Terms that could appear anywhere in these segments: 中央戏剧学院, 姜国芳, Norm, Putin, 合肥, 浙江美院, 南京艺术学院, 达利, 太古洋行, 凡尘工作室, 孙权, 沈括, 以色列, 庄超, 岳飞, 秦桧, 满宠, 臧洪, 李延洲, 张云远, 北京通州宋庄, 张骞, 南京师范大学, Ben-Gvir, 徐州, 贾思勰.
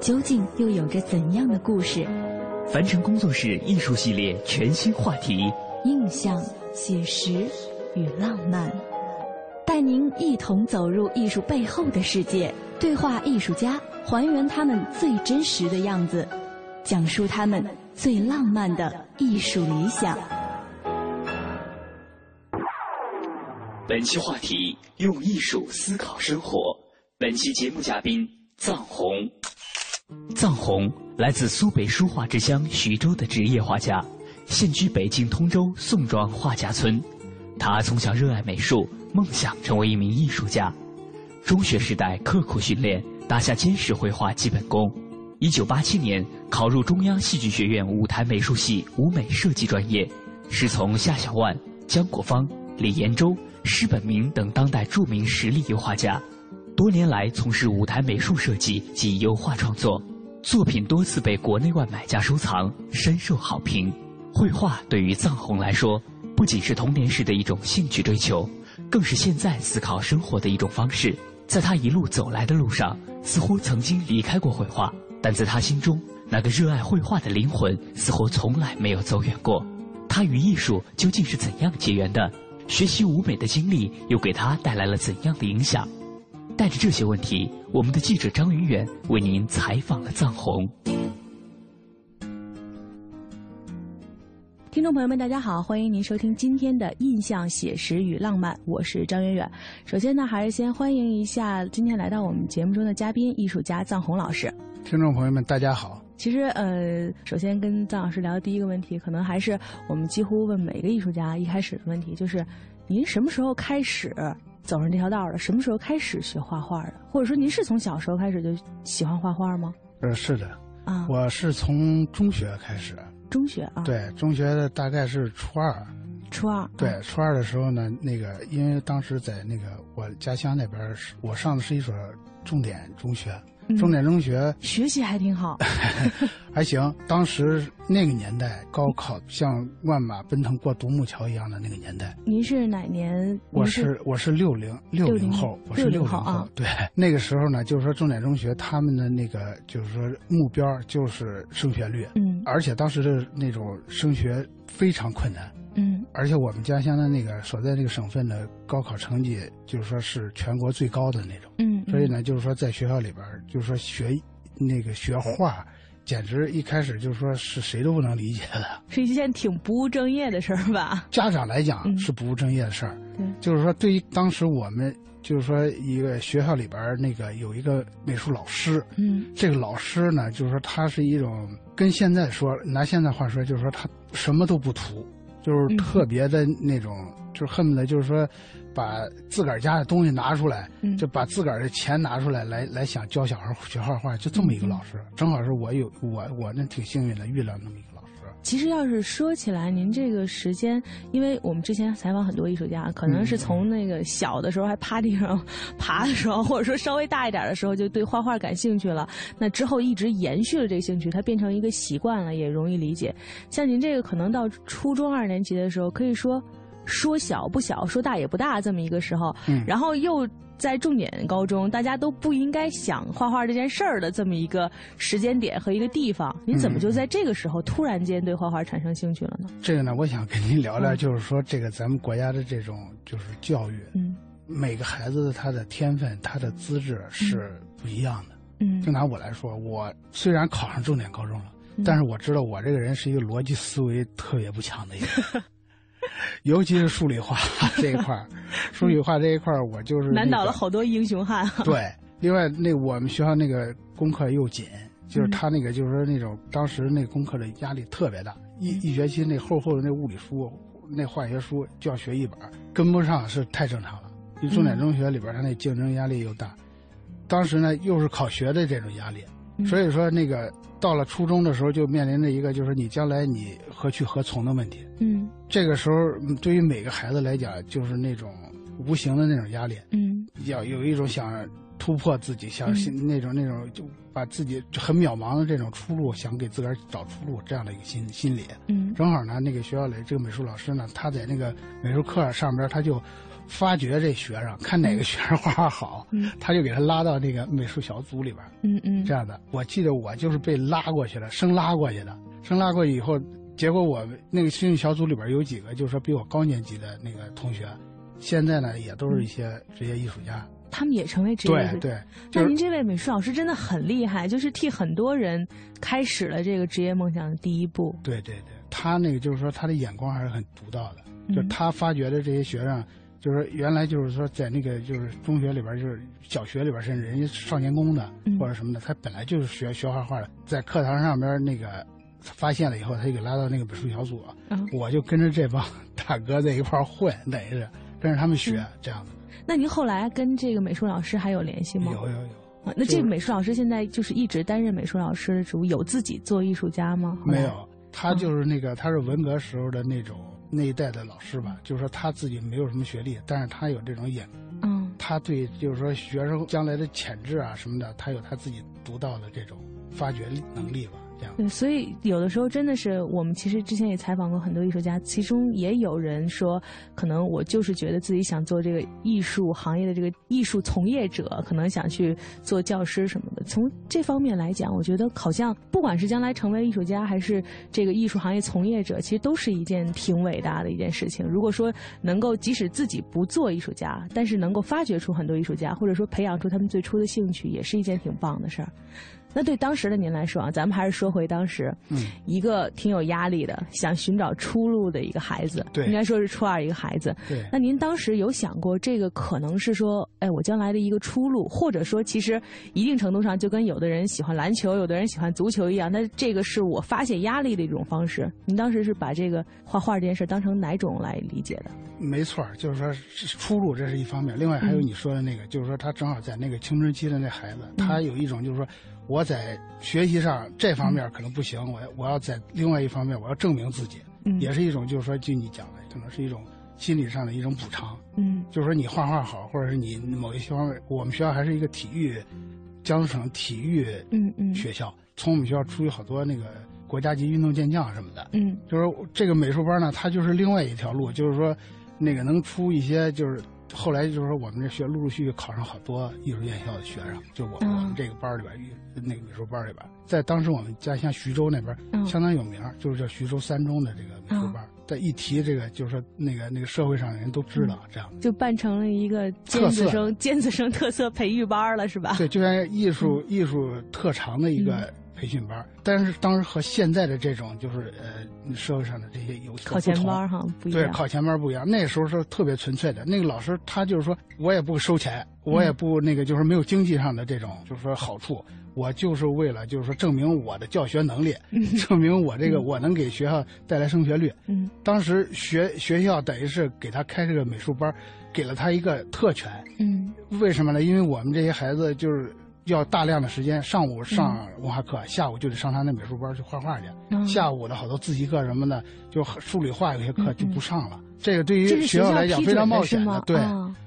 究竟又有着怎样的故事？凡尘工作室艺术系列全新话题：印象、写实与浪漫，带您一同走入艺术背后的世界，对话艺术家，还原他们最真实的样子，讲述他们最浪漫的艺术理想。本期话题：用艺术思考生活。本期节目嘉宾臧洪。臧洪来自苏北书画之乡徐州的职业画家，现居北京通州宋庄画家村。他从小热爱美术，梦想成为一名艺术家。中学时代刻苦训练，打下坚实绘画基本功。1987年考入中央戏剧学院舞台美术系舞美设计专业，师从夏小万、姜国芳、李延洲、施本明等当代著名实力油画家。多年来从事舞台美术设计及油画创作，作品多次被国内外买家收藏，深受好评。绘画对于臧洪来说，不仅是童年时的一种兴趣追求，更是现在思考生活的一种方式。在他一路走来的路上，似乎曾经离开过绘画，但在他心中，那个热爱绘画的灵魂似乎从来没有走远过。他与艺术究竟是怎样结缘的？学习舞美的经历又给他带来了怎样的影响？带着这些问题，我们的记者张云远为您采访了臧洪。听众朋友们，大家好，欢迎您收听今天的印象、写实与浪漫，我是张云远。首先呢，还是先欢迎一下今天来到我们节目中的嘉宾艺术家臧洪老师。听众朋友们，大家好。其实首先跟臧老师聊第一个问题，可能还是我们几乎问每个艺术家一开始的问题，就是您什么时候开始走上这条道了？什么时候开始学画画的？或者说您是从小时候开始就喜欢画画吗？是的啊，我是从中学开始。中学啊？对，中学的大概是初二。初二？对，初二的时候呢，那个因为当时在那个我家乡那边，我上的是一所重点中学。重点中学学习还挺好。还行。当时那个年代高考像万马奔腾过独木桥一样的那个年代。您是哪年？我是六零后。我是六零后啊。对，那个时候呢，就是说重点中学他们的那个就是说目标就是升学率。嗯。而且当时的那种升学非常困难。嗯。而且我们家乡的那个所在这个省份的高考成绩就是说是全国最高的那种。嗯。所以呢，就是说在学校里边就是说学画简直一开始就是说是谁都不能理解的，是一件挺不务正业的事儿吧？家长来讲是不务正业的事儿，就是说对于当时我们就是说一个学校里边那个有一个美术老师，这个老师呢就是说他是一种跟现在说拿现在话说就是说他什么都不图，就是特别的那种，就是恨不得就是说把自个儿家的东西拿出来，就把自个儿的钱拿出来，来想教小孩学画画，就这么一个老师。正好是我那挺幸运的遇到那么一个老师。其实要是说起来，您这个时间，因为我们之前采访很多艺术家，可能是从那个小的时候还趴地上爬的时候，或者说稍微大一点的时候就对画画感兴趣了，那之后一直延续了这个兴趣，它变成一个习惯了，也容易理解。像您这个可能到初中2年级的时候，可以说小不小，说大也不大，这么一个时候，然后又在重点高中，大家都不应该想画画这件事儿的这么一个时间点和一个地方，您怎么就在这个时候突然间对画画产生兴趣了呢？这个呢，我想跟您聊聊，就是说这个咱们国家的这种就是教育，每个孩子他的天分、他的资质是不一样的。就拿我来说，我虽然考上重点高中了，但是我知道我这个人是一个逻辑思维特别不强的一个人，尤其是数理化这一块数理化这一块我就是、那个、难倒了好多英雄汉、啊、对。另外那我们学校那个功课又紧，就是他那个就是那种当时那功课的压力特别大，一学期那厚厚的那物理书那化学书就要学一本，跟不上是太正常了。因为重点中学里边他那竞争压力又大，当时呢又是考学的这种压力，所以说那个到了初中的时候就面临着一个就是你将来你何去何从的问题。嗯，这个时候对于每个孩子来讲就是那种无形的那种压力，嗯，要有一种想突破自己，想那种就把自己很渺茫的这种出路想给自个儿找出路这样的一个心理。嗯，正好呢那个学校里这个美术老师呢他在那个美术课上边他就发掘这学生，看哪个学生画画好、他就给他拉到那个美术小组里边。这样的我记得我就是被拉过去了，生拉过去以后，结果我那个兴趣小组里边有几个就是说比我高年级的那个同学，现在呢也都是一些职业艺术家，他们也成为职业艺术家。对，那您这位美术老师真的很厉害，就是替很多人开始了这个职业梦想的第一步。对对对，他那个就是说他的眼光还是很独到的、就他发掘的这些学生，就是原来就是说在那个就是中学里边就是小学里边甚至人家少年宫的或者什么的，他本来就是学画画的，在课堂上边那个发现了以后他就给拉到那个美术小组、我就跟着这帮大哥在一块混，等于是跟着他们学、这样子。那您后来跟这个美术老师还有联系吗？有、那这个美术老师现在就是一直担任美术老师的职务，有自己做艺术家吗？没有，他就是那个、他是文革时候的那种那一代的老师吧，就是说他自己没有什么学历，但是他有这种眼光，他对就是说学生将来的潜质啊什么的，他有他自己独到的这种发掘能力吧，这样。对，所以有的时候真的是我们其实之前也采访过很多艺术家，其中也有人说，可能我就是觉得自己想做这个艺术行业的这个艺术从业者，可能想去做教师什么的。从这方面来讲，我觉得好像不管是将来成为艺术家，还是这个艺术行业从业者，其实都是一件挺伟大的一件事情。如果说能够即使自己不做艺术家，但是能够发掘出很多艺术家，或者说培养出他们最初的兴趣，也是一件挺棒的事儿。那对当时的您来说啊，咱们还是说回当时，一个挺有压力的，想寻找出路的一个孩子，对，应该说是初二一个孩子。对，那您当时有想过这个可能是说，哎，我将来的一个出路，或者说其实一定程度上就跟有的人喜欢篮球，有的人喜欢足球一样，那这个是我发泄压力的一种方式。您当时是把这个画画这件事当成哪种来理解的？没错，就是说出路这是一方面，另外还有你说的那个，就是说他正好在那个青春期的那孩子，他有一种就是说。我在学习上这方面可能不行，我要在另外一方面我要证明自己，也是一种就是说据你讲的可能是一种心理上的一种补偿，就是说你画画好，或者是你某一些方面，我们学校还是一个体育，江苏省体育学校，从我们学校出去好多那个国家级运动健将什么的，就是这个美术班呢它就是另外一条路，就是说那个能出一些就是。后来就是说我们这学陆陆续续考上好多艺术院校的学生，就我们这个班里边，那个美术班里边，在当时我们家乡徐州那边相当有名，就是叫徐州三中的这个美术班，在一提这个就是说那个社会上的人都知道，这样就办成了一个尖子生特色培育班了，是吧？对，就像艺术特长的一个培训班，但是当时和现在的这种就是社会上的这些有考前班哈不一样，对，考前班不一样。那时候是特别纯粹的，那个老师他就是说我也不收钱，我也不那个就是没有经济上的这种就是说好处，我就是为了就是说证明我的教学能力，证明我这个我能给学校带来升学率。当时学校等于是给他开这个美术班，给了他一个特权。为什么呢？因为我们这些孩子就是。要大量的时间，上午上文化课，下午就得上他那美术班去画画去。下午的好多自习课什么的，就数理化有些课就不上了。这个对于学校来讲非常冒险的，对，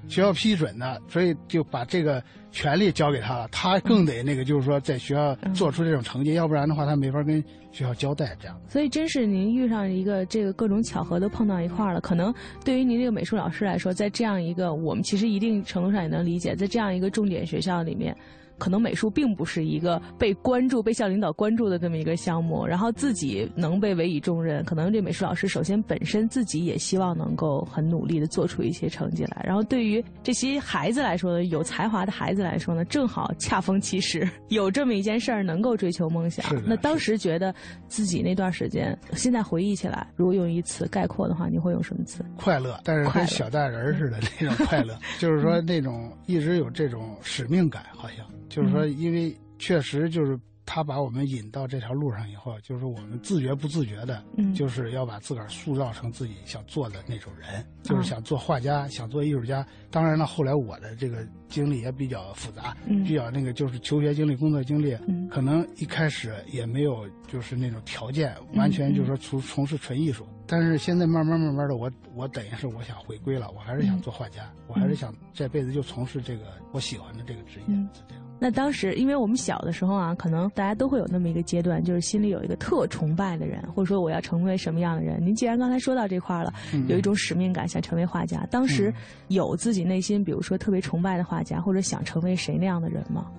学校批准的，所以就把这个权利交给他了。他更得那个，就是说在学校做出这种成绩，要不然的话他没法跟学校交代这样。所以真是您遇上一个这个各种巧合都碰到一块了。可能对于您这个美术老师来说，在这样一个我们其实一定程度上也能理解，在这样一个重点学校里面。可能美术并不是一个被关注、被校领导关注的这么一个项目，然后自己能被委以重任，可能这美术老师首先本身自己也希望能够很努力地做出一些成绩来，然后对于这些孩子来说呢，有才华的孩子来说呢，正好恰逢其时，有这么一件事儿能够追求梦想。那当时觉得自己那段时间，现在回忆起来，如果用一词概括的话，你会用什么词？快乐，但是跟小大人似的那种快乐，就是说那种一直有这种使命感，好像就是说，因为确实就是他把我们引到这条路上以后，就是我们自觉不自觉的，就是要把自个儿塑造成自己想做的那种人，就是想做画家，想做艺术家。当然了，后来我的这个经历也比较复杂，比较那个就是求学经历、工作经历，可能一开始也没有就是那种条件，完全就是说从事纯艺术。但是现在慢慢的，我等于是我想回归了，我还是想做画家，我还是想这辈子就从事这个我喜欢的这个职业，是这样。那当时，因为我们小的时候啊，可能大家都会有那么一个阶段，就是心里有一个特崇拜的人，或者说我要成为什么样的人。您既然刚才说到这块了，有一种使命感，想成为画家。当时有自己内心，比如说特别崇拜的画家，或者想成为谁那样的人吗？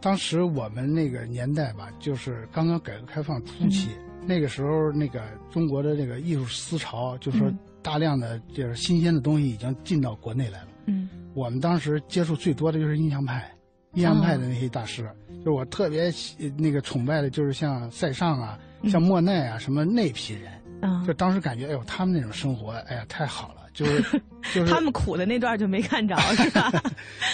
当时我们那个年代吧，就是刚刚改革开放初期，那个时候那个中国的这个艺术思潮，就是说大量的就是新鲜的东西已经进到国内来了。我们当时接触最多的就是印象派。印象派的那些大师，就是我特别那个崇拜的，就是像塞尚啊、像莫奈啊，什么那批人，就当时感觉，哎呦，他们那种生活，哎呀，太好了，就是他们苦的那段就没看着，是吧？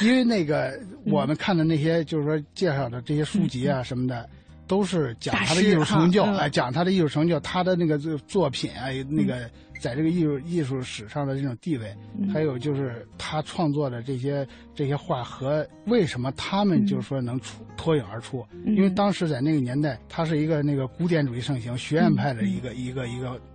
因为那个我们看的那些，就是说介绍的这些书籍啊什么的，都是讲他的艺术成就，讲他的艺术成就，他的那个作品啊，那个在这个艺术史上的这种地位，还有就是他创作的这些画和为什么他们就是说能脱颖而出，因为当时在那个年代，他是一个那个古典主义盛行、学院派的一个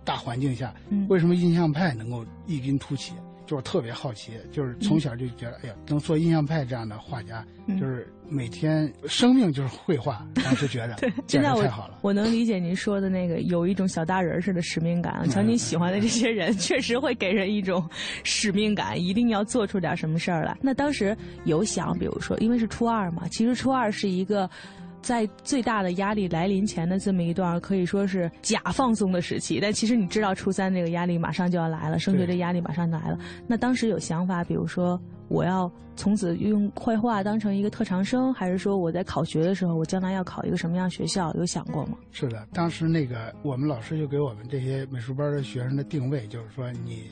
大环境下，为什么印象派能够异军突起？就是特别好奇，就是从小就觉得，哎呀，能做印象派这样的画家，就是每天生命就是绘画，当时觉得真的太好了。我能理解您说的那个有一种小大人似的使命感。瞧您喜欢的这些人，确实会给人一种使命感，一定要做出点什么事儿来。那当时有想，比如说，因为是初二嘛，其实初二是一个在最大的压力来临前的这么一段可以说是假放松的时期，但其实你知道初三这个压力马上就要来了，升学的压力马上来了。那当时有想法，比如说我要从此用绘画当成一个特长生，还是说我在考学的时候，我将来要考一个什么样学校，有想过吗？是的，当时那个我们老师就给我们这些美术班的学生的定位，就是说你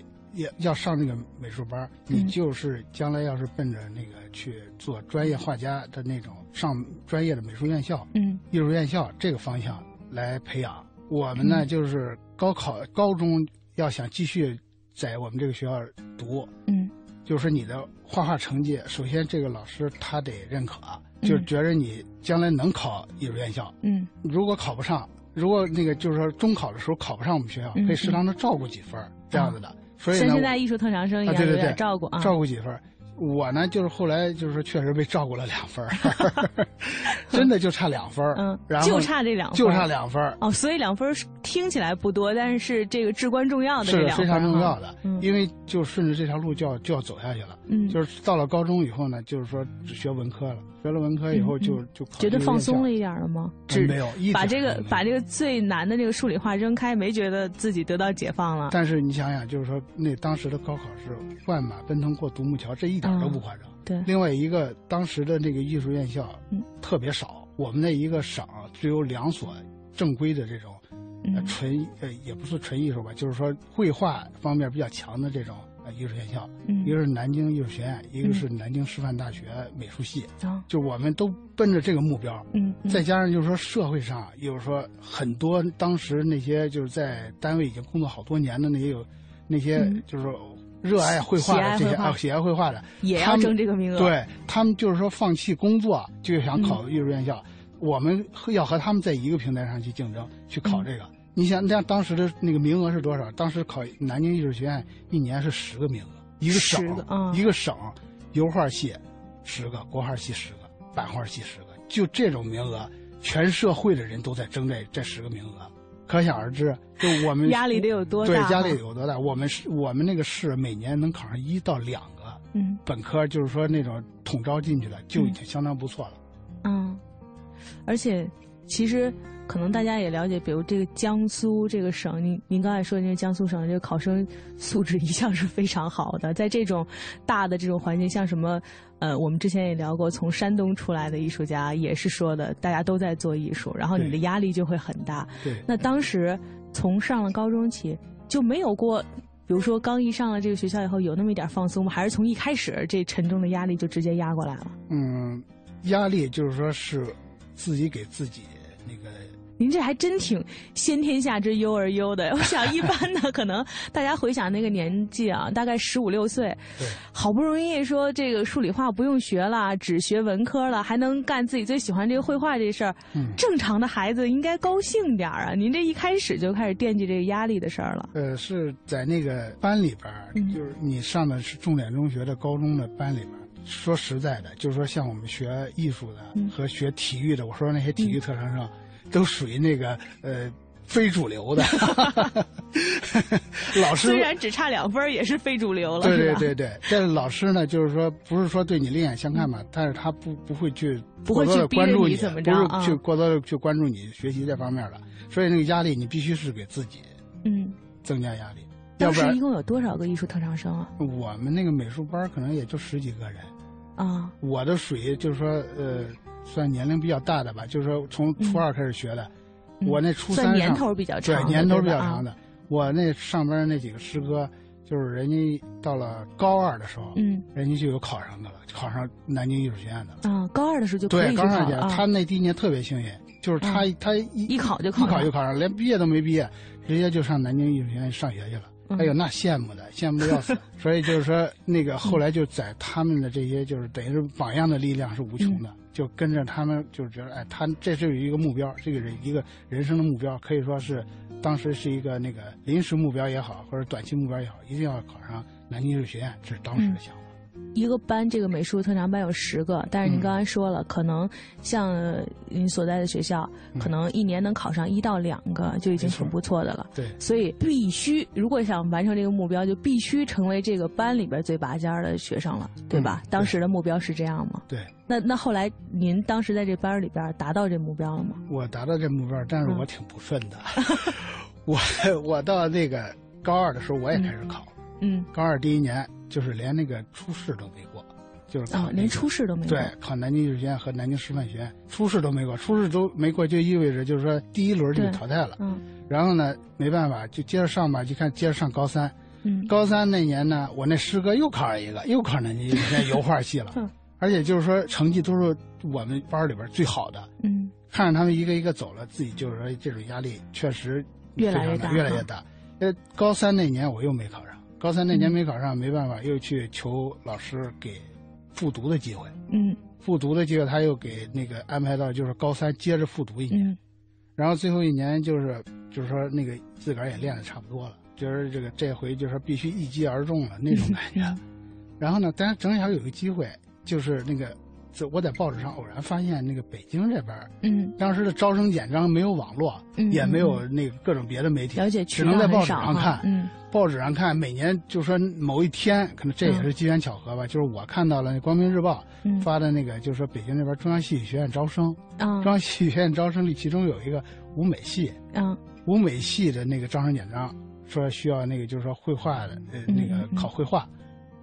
要上那个美术班，你就是将来要是奔着那个去做专业画家的那种，上专业的美术院校、艺术院校这个方向来培养。我们呢，就是高中要想继续在我们这个学校读，就是你的画画成绩，首先这个老师他得认可，就是觉得你将来能考艺术院校。如果考不上，如果那个就是说中考的时候考不上我们学校，可以适当的照顾几分这样子的。所以呢，现在艺术特长生一样有点照顾啊，照顾几分。我呢，就是后来就是确实被照顾了2分，真的就差2分。然后就差这2分，就差2分。哦，所以2分听起来不多，但是这个至关重要的这2分是非常重要的，因为就顺着这条路就要走下去了。就是到了高中以后呢，就是说只学文科了。学了文科以后就觉得放松了一点了吗？没有，把这个最难的这个数理化扔开，没觉得自己得到解放了。但是你想想，就是说那当时的高考是万马奔腾过独木桥，这一点都不夸张。对，另外一个当时的那个艺术院校特别少，我们那一个省只有2所正规的这种纯也不是纯艺术吧，就是说绘画方面比较强的这种艺术院校，一个是南京艺术学院，一个是南京师范大学美术系，就我们都奔着这个目标。再加上就是说社会上，就是说很多当时那些就是在单位已经工作好多年的那些就是说热爱绘画的这些啊，喜爱绘画的也要争这个名额。对，他们就是说放弃工作就想考艺术院校，我们要和他们在一个平台上去竞争，去考这个。你想，那当时的那个名额是多少？当时考南京艺术学院一年是10个名额，一个省，一个省，油画系10个，国画系10个，版画系10个，就这种名额，全社会的人都在争这10个名额，可想而知，就我们压力得有多大？对，压力有多大？我们那个市每年能考上1到2个，本科就是说那种统招进去的，就已经相当不错了。嗯，而且其实可能大家也了解，比如这个江苏这个省，您刚才说的这个江苏省这个考生素质一向是非常好的，在这种大的这种环境，像什么我们之前也聊过，从山东出来的艺术家也是说的，大家都在做艺术，然后你的压力就会很大。对，那当时从上了高中起就没有过，比如说刚一上了这个学校以后有那么一点放松吗？还是从一开始这沉重的压力就直接压过来了？嗯，压力就是说是自己给自己那个。您这还真挺先天下之忧而忧的。我想一般的可能大家回想那个年纪啊，大概15、16岁，好不容易说这个数理化不用学了，只学文科了，还能干自己最喜欢这个绘画这事儿，正常的孩子应该高兴点啊。您这一开始就开始惦记这个压力的事儿了。是在那个班里边，就是你上的是重点中学的高中的班里边。说实在的，就是说像我们学艺术的和学体育的，我说那些体育特长生。都属于那个非主流的，老师虽然只差2分也是非主流了。对对对对，但是老师呢，就是说不是说对你另眼相看吧，但是他不会去过多的关注你，不是去过多的去关注你学习这方面了，所以那个压力你必须是给自己增加压力。当时一共有多少个艺术特长生啊？我们那个美术班可能也就10几个人啊。我的属于就是说算年龄比较大的吧，就是说从初2开始学的，我那初3算年头比较长，对，年头比较长的。我那上边那几个师哥，就是人家到了高2的时候，人家就有考上的了，考上南京艺术学院的了。啊，高2的时候就可以去考了。对，高2去，他那第一年特别幸运，就是他一考就考上，连毕业都没毕业，直接就上南京艺术学院上学去了。哎呦，那羡慕的要死。所以就是说，那个后来就在他们的这些，就是等于是榜样的力量是无穷的。就跟着他们，就是觉得，哎，他这是有一个目标，这个一个人生的目标，可以说是当时是一个那个临时目标也好，或者短期目标也好，一定要考上南京艺术学院，这是当时的想法。一个班，这个美术特长班有10个，但是您刚才说了，可能像您所在的学校，可能一年能考上1到2个就已经挺不错的了。对，所以必须如果想完成这个目标，就必须成为这个班里边最拔尖的学生了，对吧？当时的目标是这样吗？对。那后来您当时在这班里边达到这目标了吗？我达到这目标，但是我挺不顺的。我到那个高2的时候，我也开始考。高2第一年就是连那个初试都没过，就是考、连初试都没过。对，考南京艺术学院和南京师范学院，初试都没过。初试都没过就意味着就是说第一轮就被淘汰了。然后呢，没办法就接着上吧，就看接着上高3。高3那年呢，我那师哥又考了一个，又考南京艺术学院油画系了。而且就是说成绩都是我们班里边最好的。看着他们一个一个走了，自己就是说这种压力确实越来越大，越来越大。高3那年我又没考上。高3那年没考上，没办法，又去求老师给复读的机会。复读的机会，他又给那个安排到就是高3接着复读一年，然后最后一年就是说那个自个儿也练得差不多了，就是这回就是必须一击而中了那种感觉。然后呢，但是正好有个机会，就是那个我在报纸上偶然发现那个北京这边，当时的招生简章没有网络，也没有那个各种别的媒体，了解渠道很少，只能在报纸上看。报纸上看，每年就说某一天，可能这也是机缘巧合吧。就是我看到了《光明日报》发的那个，就是说北京这边中央戏剧学院招生，中央戏剧学院招生里其中有一个舞美系，舞美系的那个招生简章说需要那个就是说绘画的，那个考绘画。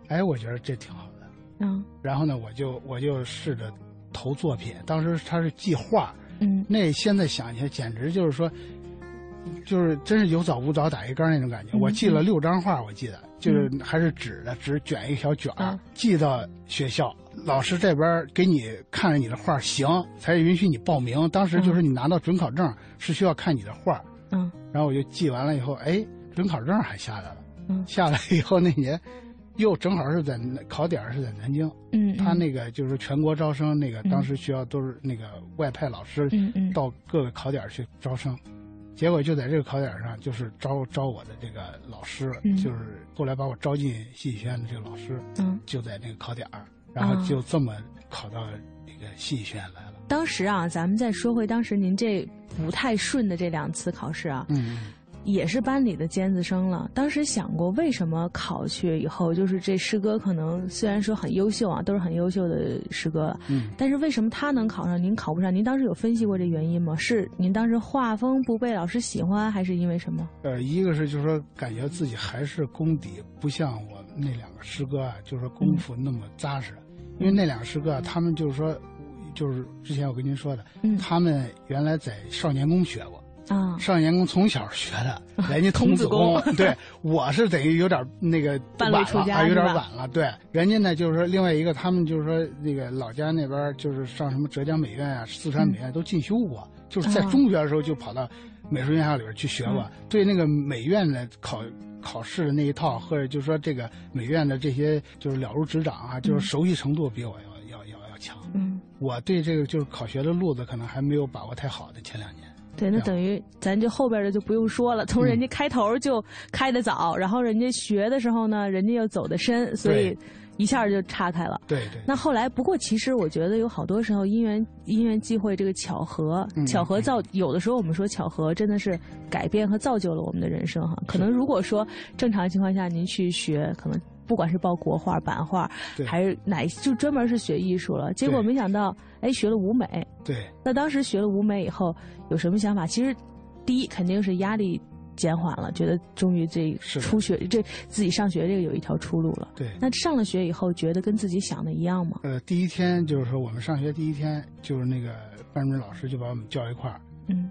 哎，我觉得这挺好的。然后呢，我就试着投作品，当时他是计画，那现在想起来简直就是说。就是真是有早无早打一杆那种感觉。我寄了6张画，我记得就是还是纸的，只卷一条卷寄到学校，老师这边给你看着你的画行，才允许你报名。当时就是你拿到准考证是需要看你的画。然后我就寄完了以后，哎，准考证还下来了。下来以后那年又正好是在考点是在南京。他那个就是全国招生，那个当时学校都是那个外派老师到各个考点去招生。结果就在这个考点上，就是招我的这个老师，就是后来把我招进戏剧学院的这个老师，就在那个考点，然后就这么考到那个戏剧学院来了。当时啊，咱们再说回当时您这不太顺的这2次考试啊，也是班里的尖子生了。当时想过为什么考去以后，就是这诗歌可能虽然说很优秀啊，都是很优秀的诗歌了，但是为什么他能考上，您考不上？您当时有分析过这原因吗？是您当时画风不被老师喜欢，还是因为什么？一个是就是说感觉自己还是功底不像我那两个诗歌啊，就是说功夫那么扎实，因为那两个诗歌啊，他们就是说。就是之前我跟您说的，他们原来在少年宫学过啊，少年宫从小学的，人家童子功，对，我是等于有点那个晚了，还有点晚了，对，人家呢就是说另外一个，他们就是说那个老家那边就是上什么浙江美院啊、四川美院都进修过，就是在中学的时候就跑到美术院校里边去学过，对那个美院的考试的那一套，或者就是说这个美院的这些就是了如指掌啊，就是熟悉程度比我要强，我对这个就是考学的路子可能还没有把握太好的前两年。对，那等于咱就后边的就不用说了，从人家开头就开得早，然后人家学的时候呢，人家又走得深，所以一下就岔开了。对对。那后来，不过其实我觉得有好多时候因缘际会，这个巧合，巧合造，有的时候我们说巧合真的是改变和造就了我们的人生哈。可能如果说正常情况下您去学，可能。不管是报国画、版画，还是哪，就专门是学艺术了。结果没想到，哎，学了舞美。对。那当时学了舞美以后，有什么想法？其实，第一肯定是压力减缓了，觉得终于这出学这自己上学这个有一条出路了。对。那上了学以后，觉得跟自己想的一样吗？第一天就是说我们上学第一天，就是那个班主任老师就把我们叫一块儿，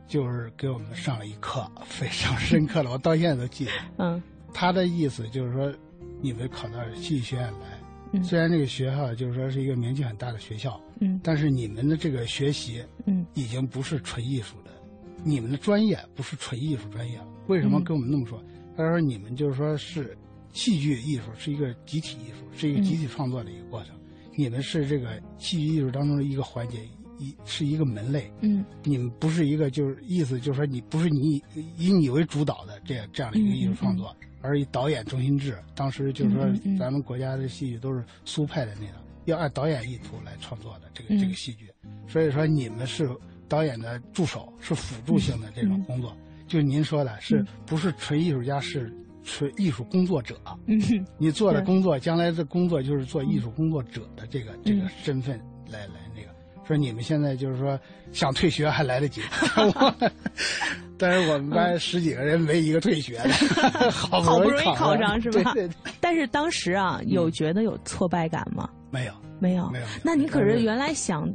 就是给我们上了一课，非常深刻了，我到现在都记得。他的意思就是说。你们考到戏剧学院来，虽然这个学校就是说是一个名气很大的学校，但是你们的这个学习，已经不是纯艺术的，你们的专业不是纯艺术专业了。为什么跟我们那么说？他说你们就是说是戏剧艺术是一个集体艺术，是一个集体创作的一个过程，你们是这个戏剧艺术当中的一个环节。是一个门类，你们不是一个，就是意思就是说你不是你以你为主导的这样的一个艺术创作，而以导演中心制。当时就是说咱们国家的戏剧都是苏派的那种，要按导演意图来创作的这个戏剧，所以说你们是导演的助手，是辅助性的这种工作。就您说的是不是纯艺术家，是纯艺术工作者。你做的工作，将来的工作就是做艺术工作者的这个身份来那个。说你们现在就是说想退学还来得及，但是我们班十几个人没一个退学的，好不容易考上是吧？对对对。但是当时啊，有觉得有挫败感吗？没有，没有，没有。那你可是原来想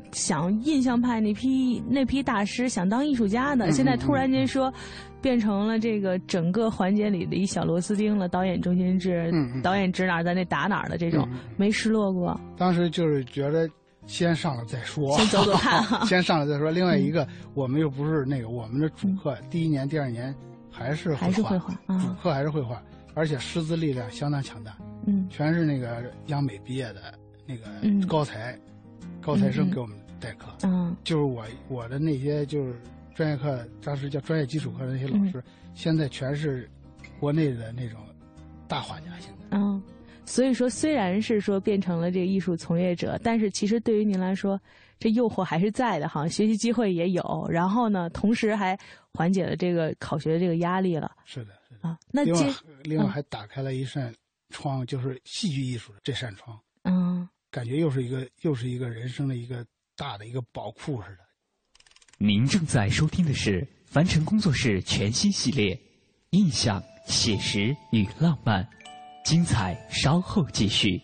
印象派那批大师，想当艺术家的，现在突然间说变成了这个整个环节里的一小螺丝钉了，导演中心制，导演指哪咱得打哪的这种，没失落过。当时就是觉得。先上了再说，先走走看，先上了再说。另外一个，我们又不是那个我们的主课，第一年、第二年还是会画，主课还是会画，而且师资力量相当强大，全是那个央美毕业的那个高材生给我们代课，就是我的那些就是专业课，当时叫专业基础课的那些老师，现在全是国内的那种大画家，现在所以说，虽然是说变成了这个艺术从业者，但是其实对于您来说，这诱惑还是在的哈，学习机会也有，然后呢，同时还缓解了这个考学的这个压力了。是的，是的啊。那另外还打开了一扇窗，就是戏剧艺术的这扇窗。感觉又是一个人生的一个大的一个宝库似的。您正在收听的是凡尘工作室全新系列《印象、写实与浪漫》。精彩稍后继续。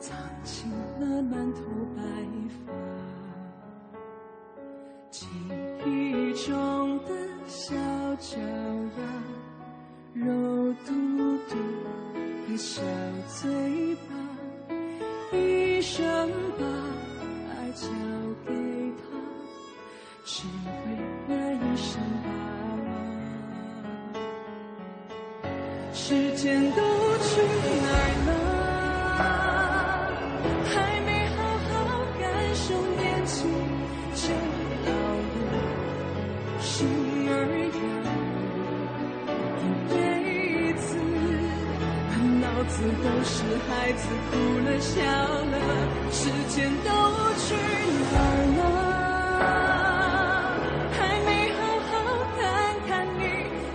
藏进了满头白发。岁吧，一生把爱交给他，只为那一声爸爸。时间都去哪儿了？ 都是孩子，哭了笑了，时间都去哪儿了？还没好好看看你，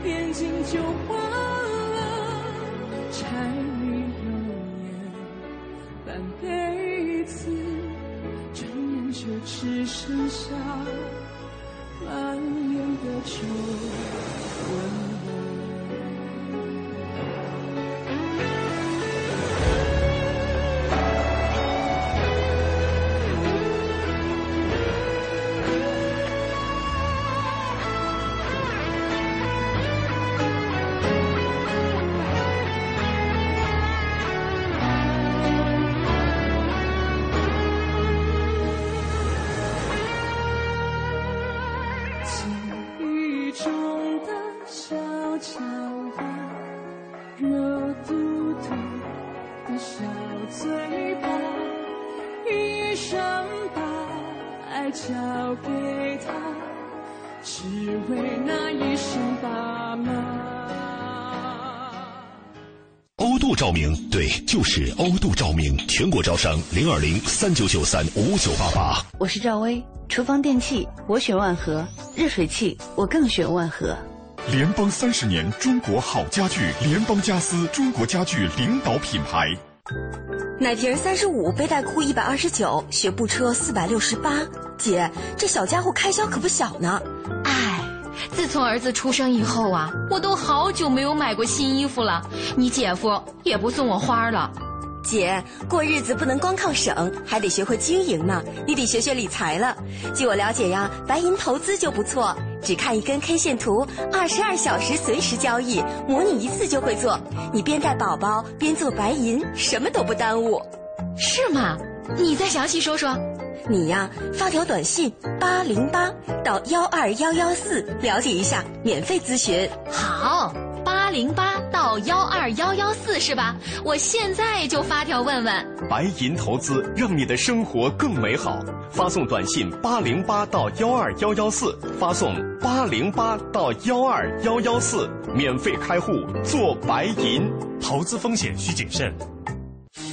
眼睛就花了。柴米油盐半辈子，转眼就只剩下满脸的皱纹。 照明，对，就是欧度照明，全国招商020-3993-5988。我是赵薇，厨房电器我选万和，热水器我更选万和。联邦30年中国好家具，联邦家私中国家具领导品牌。奶瓶35，背带裤129，学步车468。姐，这小家伙开销可不小呢。 自从儿子出生以后啊，我都好久没有买过新衣服了。你姐夫也不送我花了。姐，过日子不能光靠省，还得学会经营呢。你得学学理财了。据我了解呀，白银投资就不错，只看一根 K 线图，22小时随时交易，模拟一次就会做。你边带宝宝边做白银，什么都不耽误。是吗？你再详细说说。 你呀，发条短信808到12114了解一下，免费咨询。好，808到12114是吧？我现在就发条问问。白银投资让你的生活更美好，发送短信808到12114，发送808到12114，免费开户做白银。投资风险需谨慎。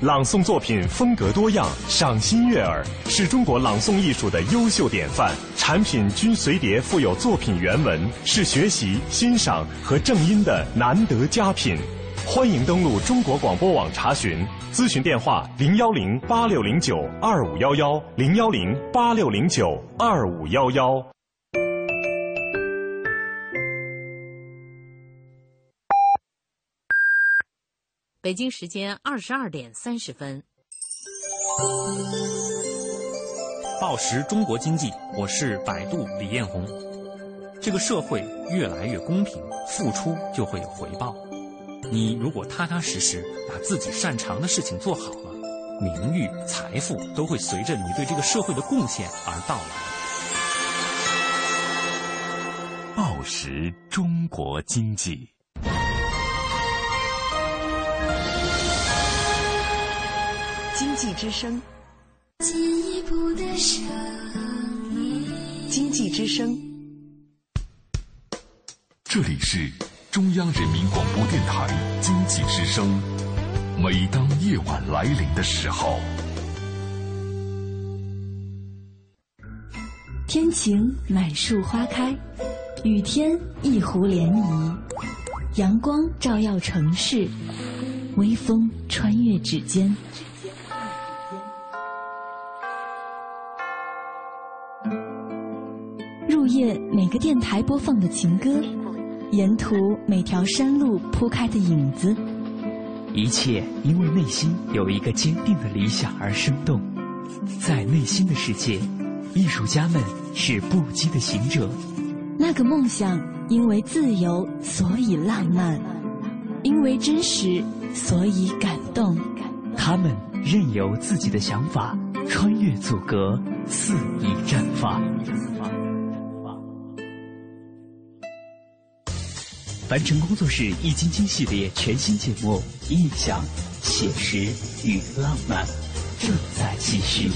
朗诵作品风格多样，赏心悦耳，是中国朗诵艺术的优秀典范。产品均随碟附有作品原文，是学习、欣赏和正音的难得佳品。欢迎登录中国广播网查询，咨询电话01086092511，01086092511。 北京时间22:30。报时中国经济，我是百度李彦宏。这个社会越来越公平，付出就会有回报。你如果踏踏实实把自己擅长的事情做好了，名誉、财富都会随着你对这个社会的贡献而到来。报时中国经济。 经济之声，进一步的想你。经济之声，这里是中央人民广播电台经济之声。每当夜晚来临的时候，天晴满树花开，雨天一湖涟漪，阳光照耀城市，微风穿越指尖。 Thank you. 入夜每个电台播放的情歌，沿途每条山路铺开的影子，一切因为内心有一个坚定的理想而生动。在内心的世界，艺术家们是不羁的行者。那个梦想因为自由，所以浪漫；因为真实，所以感动。他们任由自己的想法穿越阻隔，肆意绽放。凡尘工作室易筋经系列全新节目《印象、写实与浪漫》正在继续。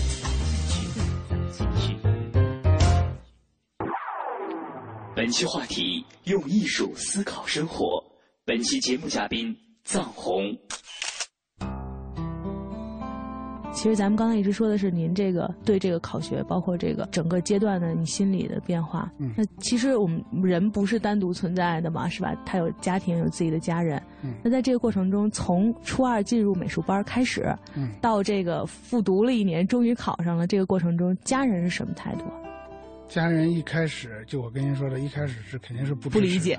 本期话题：用艺术思考生活。本期节目嘉宾臧红。其实咱们刚才一直说的是您这个对这个考学，包括这个整个阶段的你心理的变化。那其实我们人不是单独存在的嘛，是吧？他有家庭，有自己的家人。那在这个过程中，从初二进入美术班开始，到这个复读了一年，终于考上了，这个过程中家人是什么态度？家人一开始就我跟您说的，一开始是肯定是不理解，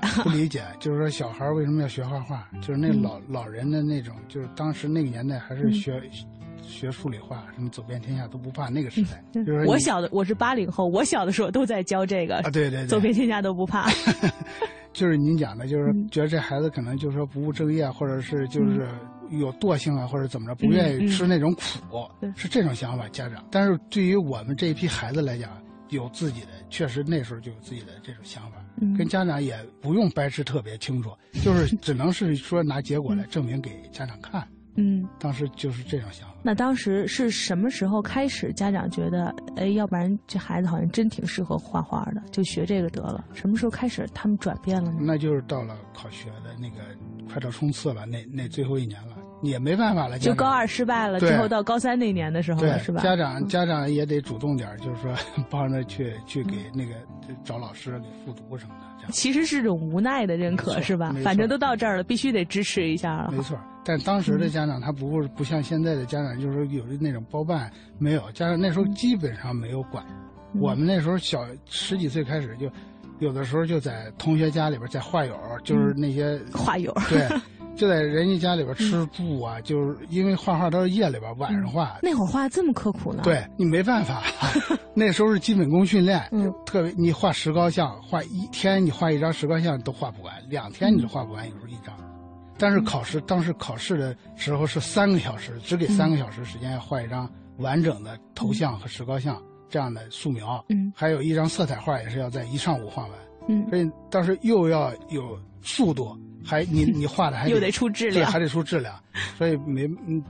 就是说小孩为什么要学画画，就是那老人的那种，就是当时那个年代还是学数理化，什么走遍天下都不怕那个时代。就是我是80后，我小的时候都在教这个啊，对对对，走遍天下都不怕。就是您讲的，就是觉得这孩子可能就是说不务正业，或者是就是有惰性啊，或者怎么着，不愿意吃那种苦，是这种想法家长。但是对于我们这一批孩子来讲，有自己的，确实那时候就有自己的这种想法，跟家长也不用掰扯特别清楚，就是只能是说拿结果来证明给家长看。当时就是这种想法。那当时是什么时候开始家长觉得，哎，要不然这孩子好像真挺适合画画的，就学这个得了？什么时候开始他们转变了呢？那就是到了考学的那个快到冲刺了，那最后一年了。也没办法了，就高二失败了之后，到高三那年的时候了，是吧？家长也得主动点，就是说帮着去给那个找老师给复读什么的，这样其实是种无奈的认可，是吧？反正都到这儿了，必须得支持一下了。没错，但当时的家长他不像现在的家长，就是有的那种包办，没有家长那时候基本上没有管。我们那时候小10几岁开始，就有的时候就在同学家里边，在画友，就是那些画友，对。就在人家家里边吃住啊，就是因为画画都是夜里边晚上画。那会儿画这么刻苦呢？对，你没办法。那时候是基本功训练，特别你画石膏像，画一天你画一张石膏像都画不完，2天你都画不完，有时候一张。但是当时考试的时候是3个小时，只给3个小时时间画一张完整的头像和石膏像这样的素描，还有一张色彩画也是要在一上午画完。所以当时又要有速度。还你画的还又得出质量，还得出质量，所以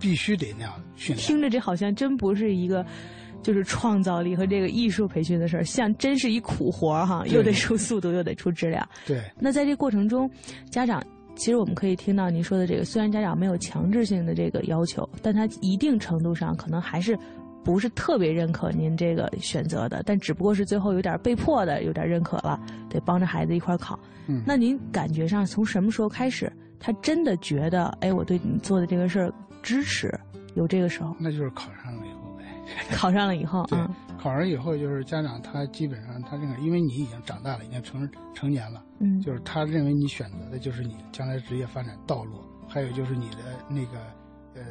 必须得那样训练。听着这好像真不是一个就是创造力和这个艺术培训的事儿，像真是一苦活哈，又得出速度，又得出质量。对。那在这过程中，家长其实我们可以听到您说的这个，虽然家长没有强制性的这个要求，但他一定程度上可能还是不是特别认可您这个选择的，但只不过是最后有点被迫的，有点认可了，得帮着孩子一块考。那您感觉上从什么时候开始，他真的觉得，哎，我对你做的这个事儿支持？有这个时候？那就是考上了以后呗。考上了以后，对，考上以后就是家长他基本上他认为，因为你已经长大了，已经成年了，就是他认为你选择的就是你将来职业发展道路，还有就是你的那个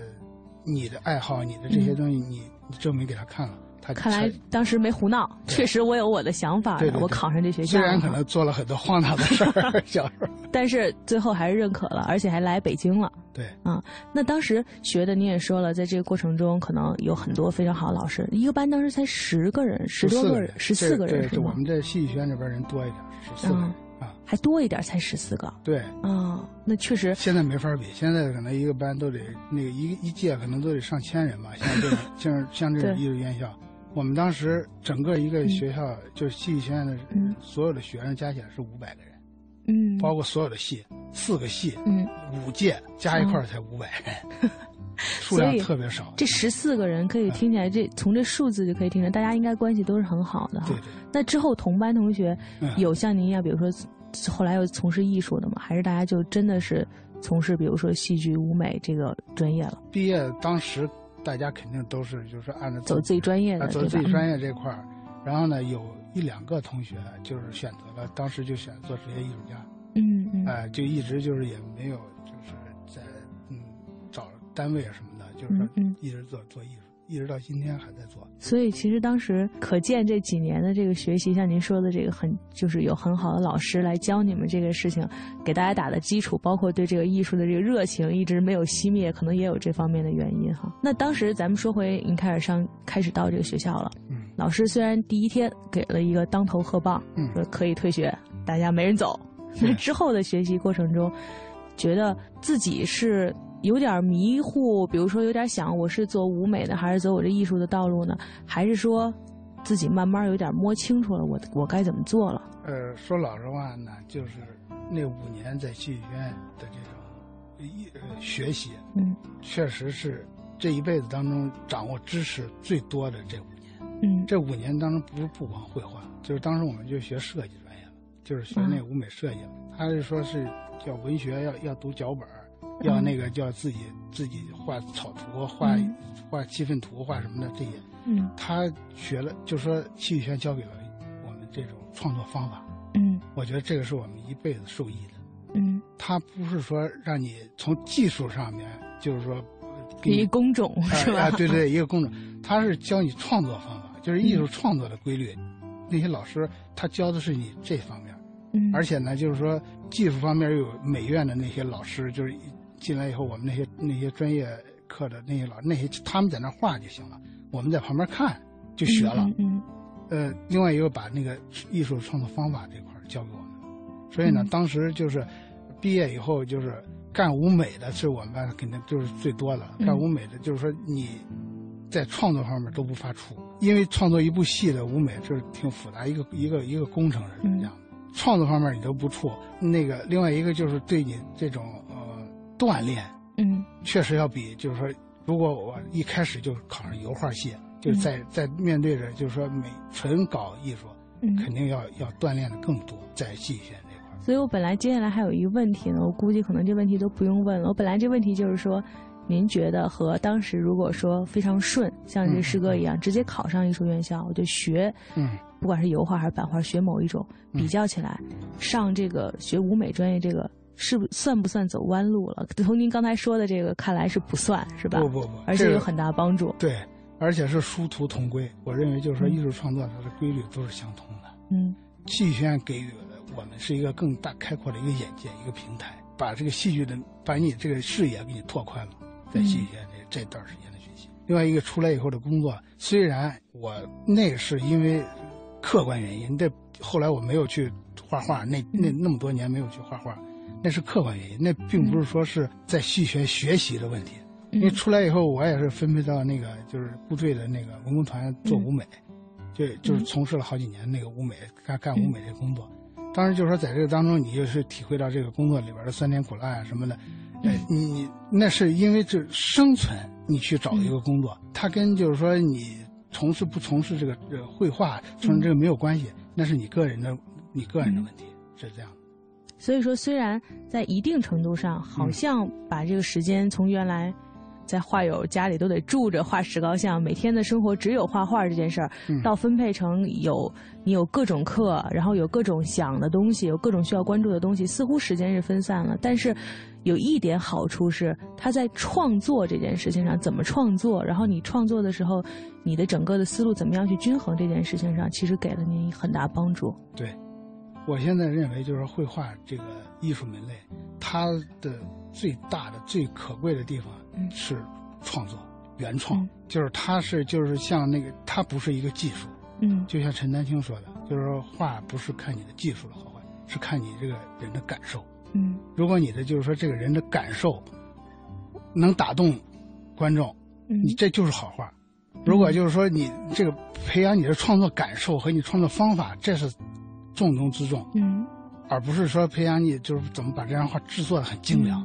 你的爱好，你的这些东西，你证明给他看了，他看来当时没胡闹，确实我有我的想法，我考上这学校，虽然可能做了很多荒唐的事儿，小时候，但是最后还是认可了，而且还来北京了。对啊，那当时学的你也说了，在这个过程中可能有很多非常好的老师，一个班当时才10个人，10多个人，14个人，对，我们这戏剧学院这边人多一点，14个人。还多一点，才14个。对啊，那确实现在没法比，现在可能一个班都得那个一届可能都得上千人吧。像这种艺术院校，我们当时整个一个学校就是戏剧学院的所有的学生加起来是500个人，包括所有的系，4个系，5届加一块才500人。数量特别少，这14个人可以听起来，从这数字就可以听出来，大家应该关系都是很好的哈。对对。那之后同班同学有像您一样，比如说后来有从事艺术的吗？还是大家就真的是从事比如说戏剧、舞美这个专业了？毕业当时大家肯定都是就是按照走自己专业的，走自己专业这块儿。然后呢，有一两个同学就是选择了，当时就选做职业艺术家。嗯嗯。哎、就一直就是也没有就是在找单位什么的，就是一直做艺术。一直到今天还在做，所以其实当时可见这几年的这个学习，像您说的这个很，就是有很好的老师来教你们这个事情，给大家打的基础，包括对这个艺术的这个热情一直没有熄灭，可能也有这方面的原因哈。那当时咱们说回您开始到这个学校了，老师虽然第一天给了一个当头喝棒，说可以退学，大家没人走。那之后的学习过程中，觉得自己是。有点迷糊，比如说有点想我是做舞美的还是走我这艺术的道路呢？还是说自己慢慢有点摸清楚了我该怎么做了？说老实话呢，就是那5年在戏剧学院的这种学习，确实是这一辈子当中掌握知识最多的这5年。这5年当中不光绘画，就是当时我们就学设计专业了，就是学那舞美设计。他是说是叫文学要读脚本。要那个叫自己画草图、画气氛图、画什么的这些，他学了，就说戏剧学院教给了我们这种创作方法，我觉得这个是我们一辈子受益的，他不是说让你从技术上面就是说给你一个工种是吧？对，一个工种，他是教你创作方法，就是艺术创作的规律，那些老师他教的是你这方面，而且呢，就是说技术方面有美院的那些老师就是。进来以后，我们那些专业课的那些老那些他们在那画就行了，我们在旁边看就学了。另外一个把那个艺术创作方法这块教给我们，所以呢，当时就是毕业以后就是干舞美的是我们班肯定就是最多的，干舞美的就是说你在创作方面都不发怵，因为创作一部戏的舞美就是挺复杂，一个工程是这样的，创作方面你都不怵，那个另外一个就是对你这种。锻炼，确实要比就是说，如果我一开始就考上油画系，就在面对着就是说纯搞艺术，肯定要锻炼的更多，在戏剧学院这块。所以我本来接下来还有一个问题呢，我估计可能这问题都不用问了。我本来这问题就是说，您觉得和当时如果说非常顺，像这师哥一样，直接考上艺术院校，我就学，不管是油画还是版画，学某一种，比较起来，上这个学舞美专业这个。是算不算走弯路了？从您刚才说的这个看来是不算，是吧？不，而且有很大帮助。对，而且是殊途同归。我认为就是说，艺术创作它的规律都是相通的。戏剧学院给予了我们是一个更大开阔的一个眼界，一个平台，把这个戏剧的，把你这个视野给你拓宽了。在戏剧学院这段时间的学习，另外一个出来以后的工作，虽然我那个是因为客观原因，但后来我没有去画画，那么多年没有去画画。那是客观原因，那并不是说是在戏剧学习的问题，因为出来以后我也是分配到那个就是部队的那个文工团做舞美，就是从事了好几年那个舞美，干舞美这工作。当时就是说在这个当中，你就是体会到这个工作里边的酸甜苦辣啊什么的，你那是因为这生存，你去找一个工作，它跟就是说你从事不从事这个绘画，从事这个没有关系，那是你个人的问题，是这样。所以说，虽然在一定程度上，好像把这个时间从原来在画友家里都得住着画石膏像，每天的生活只有画画这件事儿，到分配成你有各种课，然后有各种想的东西，有各种需要关注的东西，似乎时间是分散了。但是有一点好处是，他在创作这件事情上怎么创作，然后你创作的时候，你的整个的思路怎么样去均衡这件事情上，其实给了您很大帮助。对。我现在认为，就是绘画这个艺术门类，它的最大的、最可贵的地方是创作、原创。就是它是，就是像那个，它不是一个技术。就像陈丹青说的，就是说画不是看你的技术的好坏，是看你这个人的感受。如果你的就是说这个人的感受能打动观众，你这就是好画。如果就是说你这个培养你的创作感受和你创作方法，这是。重中之重，而不是说培养你就是怎么把这张画制作得很精良，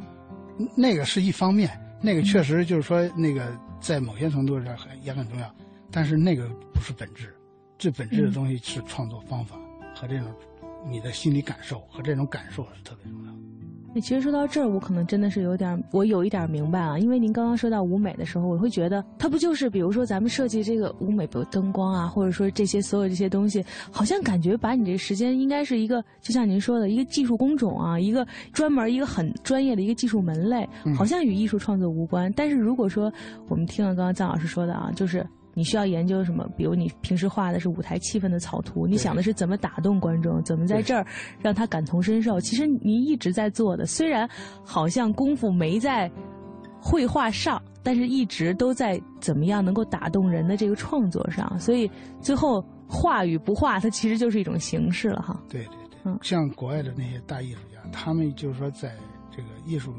那个是一方面，那个确实就是说那个在某些程度上也很重要，但是那个不是本质，最本质的东西是创作方法和这种你的心理感受和这种感受是特别重要的。其实说到这儿，我可能真的是有点，我有一点明白啊。因为您刚刚说到舞美的时候，我会觉得它不就是比如说咱们设计这个舞美，比如灯光啊，或者说这些所有这些东西，好像感觉把你这时间应该是一个，就像您说的一个技术工种啊，一个专门一个很专业的一个技术门类，好像与艺术创作无关。但是如果说我们听了刚刚臧老师说的啊，就是你需要研究什么？比如你平时画的是舞台气氛的草图，你想的是怎么打动观众，怎么在这儿让他感同身受。其实您一直在做的，虽然好像功夫没在绘画上，但是一直都在怎么样能够打动人的这个创作上。所以最后画与不画，它其实就是一种形式了哈。对对对，像国外的那些大艺术家，他们就是说在这个艺术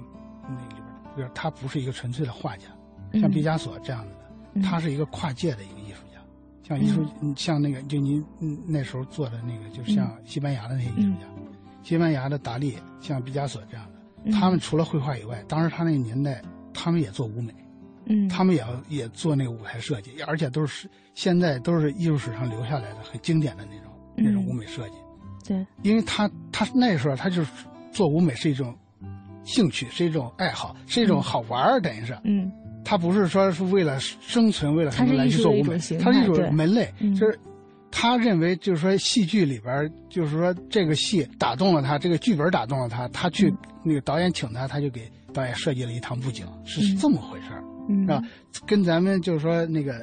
那里边，就是他不是一个纯粹的画家，像毕加索这样的。他是一个跨界的一个艺术家，像艺术，像那个就您那时候做的那个，就像西班牙的那些艺术家，西班牙的达利，像毕加索这样的，他们除了绘画以外，当时他那个年代，他们也做舞美，他们也做那个舞台设计，而且都是现在都是艺术史上留下来的很经典的那种舞美设计。对，因为他那时候他就是做舞美是一种兴趣，是一种爱好，是一种好玩，等于是。他不是说是为了生存，为了什么来去做舞美，它是一种门类。就是他认为，就是说戏剧里边，就是说这个戏打动了他，这个剧本打动了他，他去那个导演请他，他就给导演设计了一趟布景，是这么回事儿，是吧？跟咱们就是说那个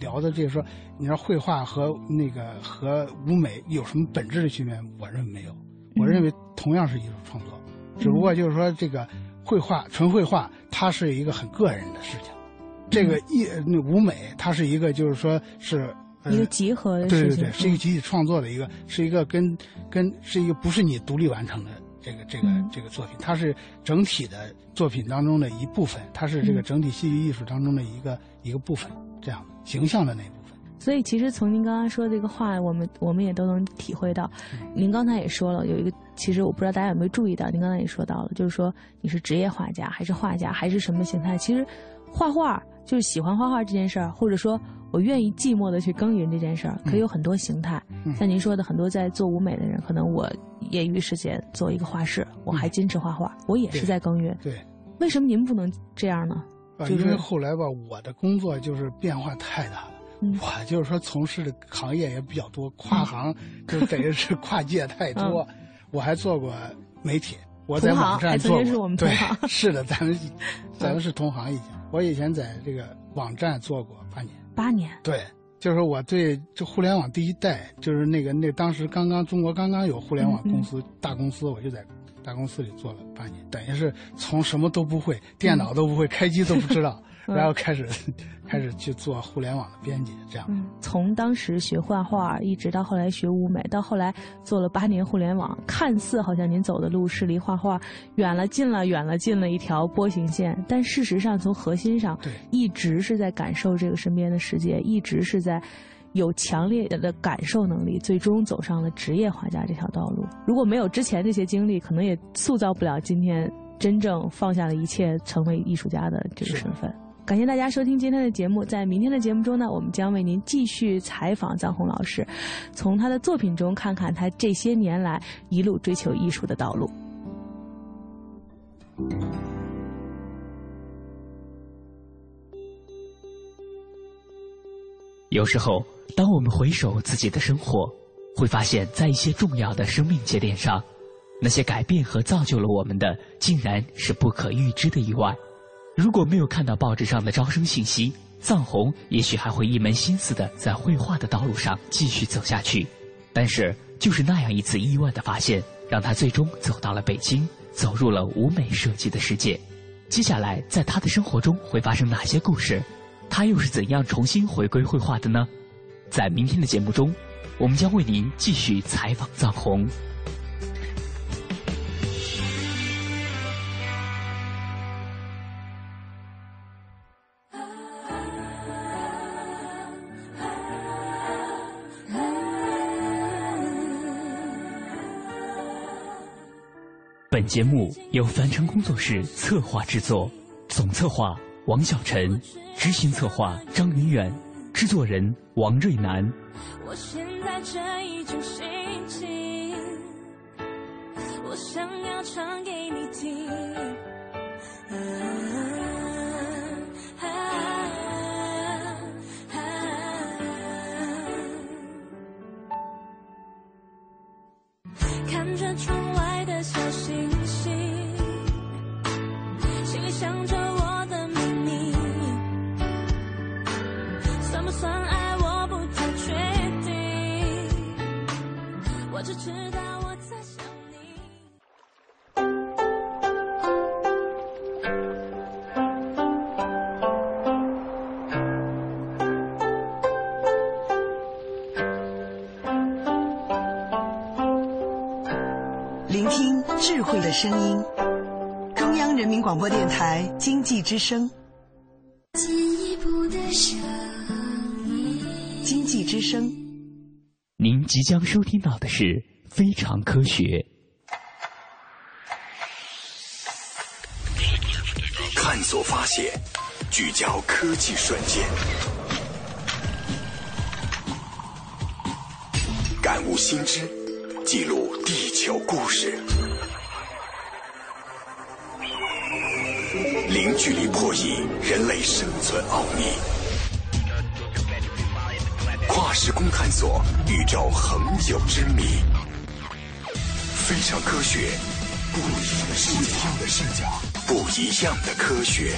聊的这个说，你说绘画和那个和舞美有什么本质的区别？我认为没有，我认为同样是艺术创作，只不过就是说这个。绘画，纯绘画，它是一个很个人的事情。这个舞美，它是一个就是说是一个集合的事情，对对对，是一个集体创作的一个，是一个跟是一个不是你独立完成的这个作品，它是整体的作品当中的一部分，它是这个整体戏剧艺术当中的一个部分，这样形象的那部分。所以其实从您刚刚说的这个话，我们也都能体会到。您刚才也说了有一个，其实我不知道大家有没有注意到，您刚才也说到了，就是说你是职业画家还是画家还是什么形态，其实画画就是喜欢画画这件事儿，或者说我愿意寂寞的去耕耘这件事儿，可以有很多形态。像您说的，很多在做舞美的人，可能我业余时间做一个画室，我还坚持画画，我也是在耕耘。对，为什么您不能这样呢？因为后来吧，我的工作就是变化太大了。我就是说从事的行业也比较多，跨行就等于是跨界太多。我还做过媒体，我在网站做过，对，是的，咱们是同行以前。我以前在这个网站做过8年，8年，对，就是我对这互联网第一代，就是那当时中国刚刚有互联网公司大公司，我就在大公司里做了8年，等于是从什么都不会，电脑都不会，开机都不知道。然后开始去做互联网的编辑，这样。从当时学画画，一直到后来学舞美，到后来做了8年互联网，看似好像您走的路是离画画远了近了，远了近了一条波形线，但事实上从核心上，一直是在感受这个身边的世界，一直是在有强烈的感受能力，最终走上了职业画家这条道路。如果没有之前这些经历，可能也塑造不了今天真正放下了一切，成为艺术家的这个身份。感谢大家收听今天的节目，在明天的节目中呢，我们将为您继续采访臧洪老师，从他的作品中看看他这些年来一路追求艺术的道路。有时候，当我们回首自己的生活，会发现在一些重要的生命节点上，那些改变和造就了我们的，竟然是不可预知的意外。如果没有看到报纸上的招生信息，臧洪也许还会一门心思地在绘画的道路上继续走下去。但是，就是那样一次意外的发现，让他最终走到了北京，走入了舞美设计的世界。接下来，在他的生活中会发生哪些故事？他又是怎样重新回归绘画的呢？在明天的节目中，我们将为您继续采访臧洪。本节目由凡尘工作室策划制作，总策划王小晨，执行策划张云远，制作人王瑞南。我现在这一种心情，我想要唱给你听。看着窗外的小星星，心里想着我的秘密，算不算爱我不太确定，我只知道我在想你。聆听智慧的声音，中央人民广播电台经济之声。进一步的声音，经济之声。您即将收听到的是《非常科学》。探索发现，聚焦科技瞬间，感悟新知，记录地球故事。零距离破译人类生存奥秘，跨时空探索宇宙恒久之谜。非常科学，不一样的视角，不一样的科学。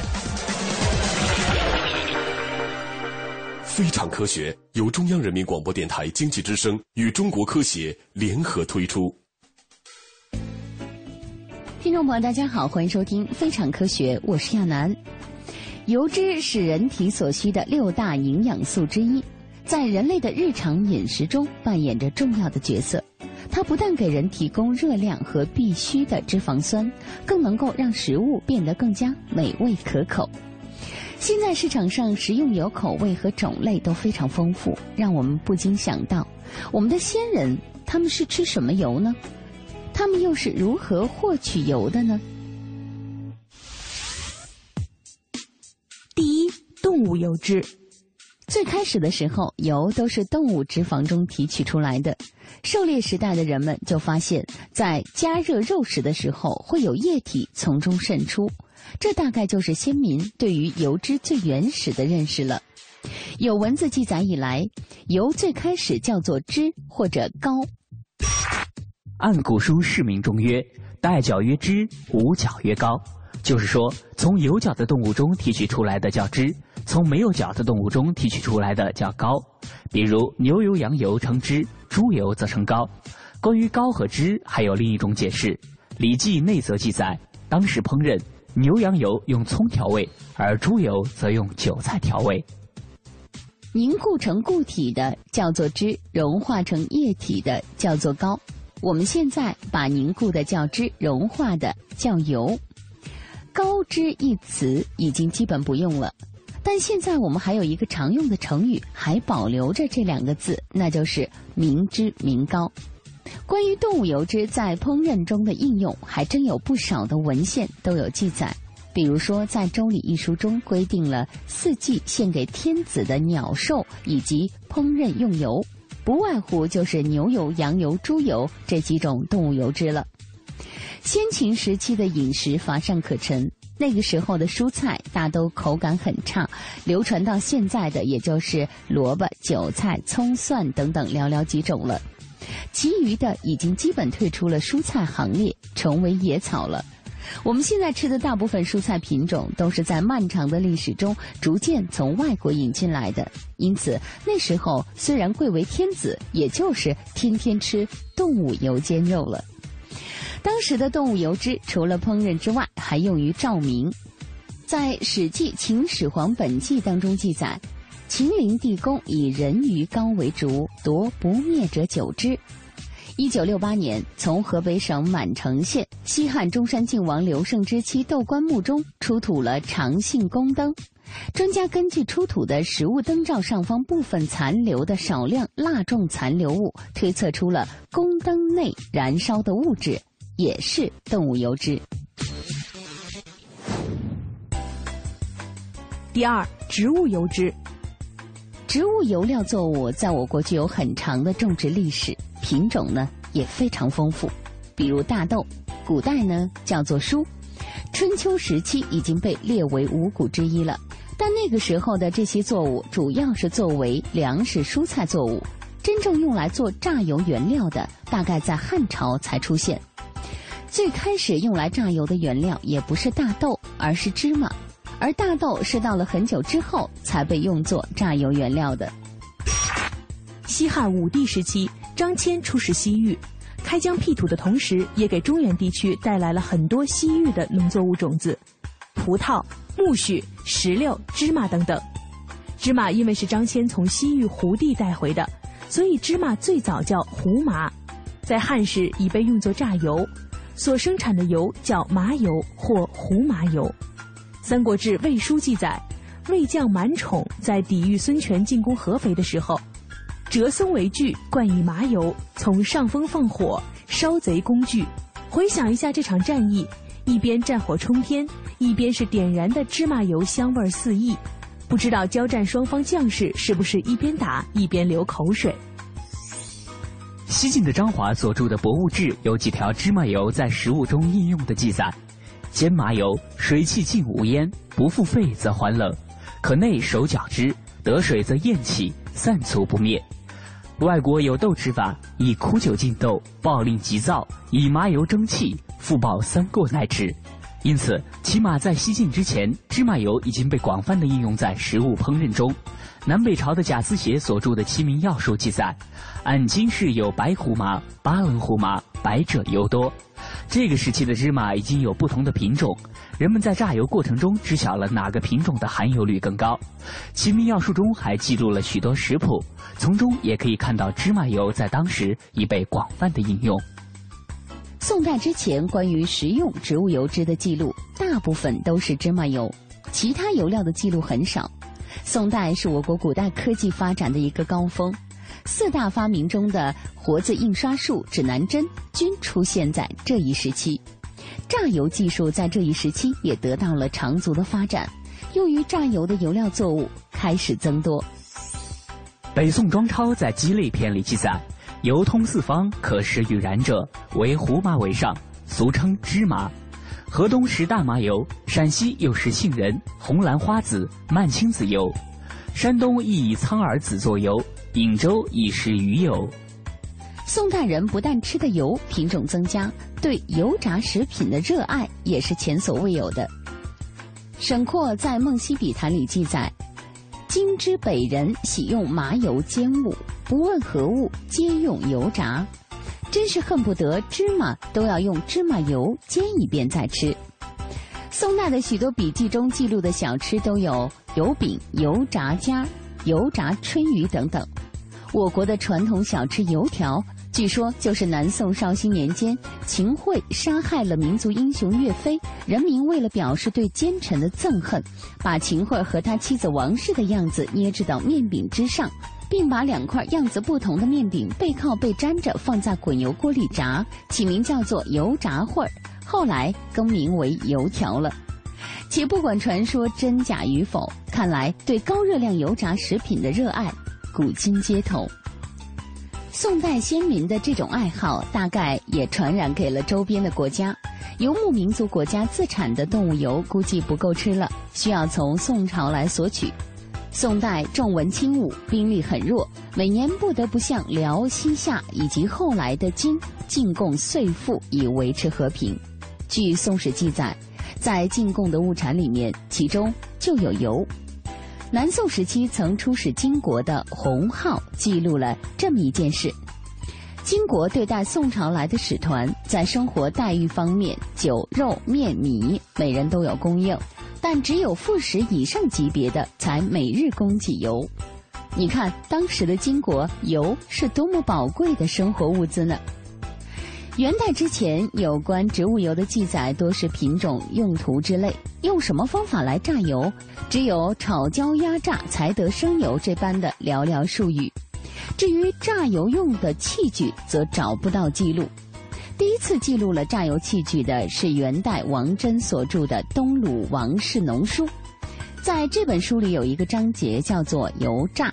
非常科学由中央人民广播电台经济之声与中国科协联合推出。听众朋友大家好，欢迎收听非常科学，我是亚楠。油脂是人体所需的六大营养素之一，在人类的日常饮食中扮演着重要的角色。它不但给人提供热量和必需的脂肪酸，更能够让食物变得更加美味可口。现在市场上食用油口味和种类都非常丰富，让我们不禁想到，我们的先人他们是吃什么油呢？他们又是如何获取油的呢？第一，动物油脂。最开始的时候，油都是动物脂肪中提取出来的。狩猎时代的人们就发现，在加热肉食的时候，会有液体从中渗出。这大概就是先民对于油脂最原始的认识了。有文字记载以来，油最开始叫做脂或者膏。按古书释名中曰：“带角曰脂，无角曰膏。”就是说，从有角的动物中提取出来的叫脂，从没有角的动物中提取出来的叫膏。比如牛油、羊油称脂，猪油则称膏。关于膏和脂还有另一种解释，《礼记内则》记载，当时烹饪牛羊油用葱调味，而猪油则用韭菜调味。凝固成固体的叫做脂，融化成液体的叫做膏。我们现在把凝固的叫脂，融化的叫油。膏脂一词已经基本不用了，但现在我们还有一个常用的成语还保留着这两个字，那就是明脂明膏。关于动物油脂在烹饪中的应用，还真有不少的文献都有记载。比如说，在《周礼》一书中规定了四季献给天子的鸟兽以及烹饪用油，不外乎就是牛油、羊油、猪油这几种动物油脂了。先秦时期的饮食乏善可陈，那个时候的蔬菜大都口感很差，流传到现在的也就是萝卜、韭菜、葱、蒜等等寥寥几种了。其余的已经基本退出了蔬菜行列，成为野草了。我们现在吃的大部分蔬菜品种都是在漫长的历史中逐渐从外国引进来的，因此那时候虽然贵为天子，也就是天天吃动物油煎肉了。当时的动物油脂除了烹饪之外，还用于照明。在《史记·秦始皇本纪》当中记载，秦陵地宫以人鱼膏为烛，夺不灭者久之。1968年，从河北省满城县西汉中山靖王刘胜之妻窦棺墓中出土了长信宫灯。专家根据出土的实物灯罩上方部分残留的少量蜡状残留物，推测出了宫灯内燃烧的物质也是动物油脂。第二，植物油脂。植物油料作物在我国具有很长的种植历史，品种呢也非常丰富。比如大豆，古代呢叫做蔬，春秋时期已经被列为五谷之一了。但那个时候的这些作物主要是作为粮食蔬菜作物，真正用来做榨油原料的大概在汉朝才出现。最开始用来榨油的原料也不是大豆，而是芝麻，而大豆是到了很久之后才被用作榨油原料的。西汉武帝时期，张骞出使西域，开疆辟土的同时，也给中原地区带来了很多西域的农作物种子，葡萄、苜蓿、石榴、芝麻等等。芝麻因为是张骞从西域胡地带回的，所以芝麻最早叫胡麻，在汉时已被用作榨油，所生产的油叫麻油或胡麻油。《三国志·魏书》记载，魏将满宠在抵御孙权进攻合肥的时候，折松为具，灌以麻油，从上风放火，烧贼工具。回想一下这场战役，一边战火冲天，一边是点燃的芝麻油，香味四溢。不知道交战双方将士是不是一边打一边流口水。西晋的张华所著的《博物志》有几条芝麻油在食物中应用的记载：煎麻油，水气尽无烟，不复沸则还冷，可内手搅之，得水则焰起，散卒不灭。外国有豆制法，以枯酒浸豆，暴令急躁，以麻油蒸汽，复爆三过乃止。因此起码在西晋之前，芝麻油已经被广泛的应用在食物烹饪中。南北朝的贾思勰所著的《齐民要术》记载，按今世有白胡麻、八棱胡麻，白者尤多。这个时期的芝麻已经有不同的品种，人们在榨油过程中知晓了哪个品种的含油率更高。《齐民要术》中还记录了许多食谱，从中也可以看到芝麻油在当时已被广泛的应用。宋代之前关于食用植物油脂的记录大部分都是芝麻油，其他油料的记录很少。宋代是我国古代科技发展的一个高峰，四大发明中的活字印刷术、指南针均出现在这一时期。榨油技术在这一时期也得到了长足的发展，用于榨油的油料作物开始增多。北宋庄超在《鸡肋篇》里记载，油通四方，可食与燃者，为胡麻为上，俗称芝麻。河东食大麻油，陕西又食杏仁、红兰花籽、蔓青子油，山东亦以苍耳子做油，颍州亦食鱼油。宋代人不但吃的油品种增加，对油炸食品的热爱也是前所未有的。沈括在《梦溪笔谈》里记载，今之北人喜用麻油煎物，不问何物，皆用油炸，真是恨不得芝麻都要用芝麻油煎一遍再吃。宋代的许多笔记中记录的小吃都有油饼、油炸虾、油炸春鱼等等。我国的传统小吃油条，据说就是南宋绍兴年间秦桧杀害了民族英雄岳飞，人民为了表示对奸臣的憎恨，把秦桧和他妻子王氏的样子捏制到面饼之上，并把两块样子不同的面饼背靠背粘着放在滚油锅里炸，起名叫做油炸桧，后来更名为油条了。且不管传说真假与否，看来对高热量油炸食品的热爱古今街头。宋代先民的这种爱好大概也传染给了周边的国家，游牧民族国家自产的动物油估计不够吃了，需要从宋朝来索取。宋代重文轻武，兵力很弱，每年不得不向辽、西夏以及后来的金进贡岁赋以维持和平。据《宋史》记载，在进贡的物产里面，其中就有油。南宋时期曾出使金国的洪浩记录了这么一件事：金国对待宋朝来的使团，在生活待遇方面，酒、肉、面、米每人都有供应，但只有副使以上级别的才每日供给油。你看当时的金国，油是多么宝贵的生活物资呢。元代之前，有关植物油的记载多是品种、用途之类，用什么方法来榨油，只有炒、焦、压榨才得生油这般的寥寥数语。至于榨油用的器具则找不到记录。第一次记录了榨油器具的是元代王祯所著的《东鲁王氏农书》，在这本书里有一个章节叫做油榨，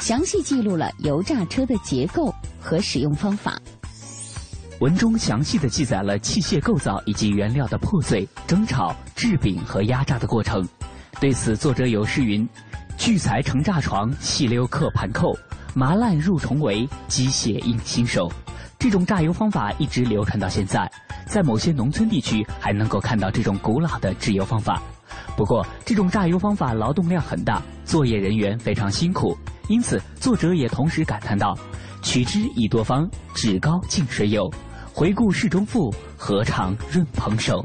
详细记录了油榨车的结构和使用方法。文中详细的记载了器械构造以及原料的破碎、蒸炒、制饼和压榨的过程。对此，作者有诗云：“聚财成炸床，细溜刻盘扣，麻烂入重围，机械应新手。”这种榨油方法一直流传到现在，在某些农村地区还能够看到这种古老的制油方法。不过，这种榨油方法劳动量很大，作业人员非常辛苦，因此作者也同时感叹到：“取之以多方，至高净水有。回顾室中妇，何尝润蓬手。”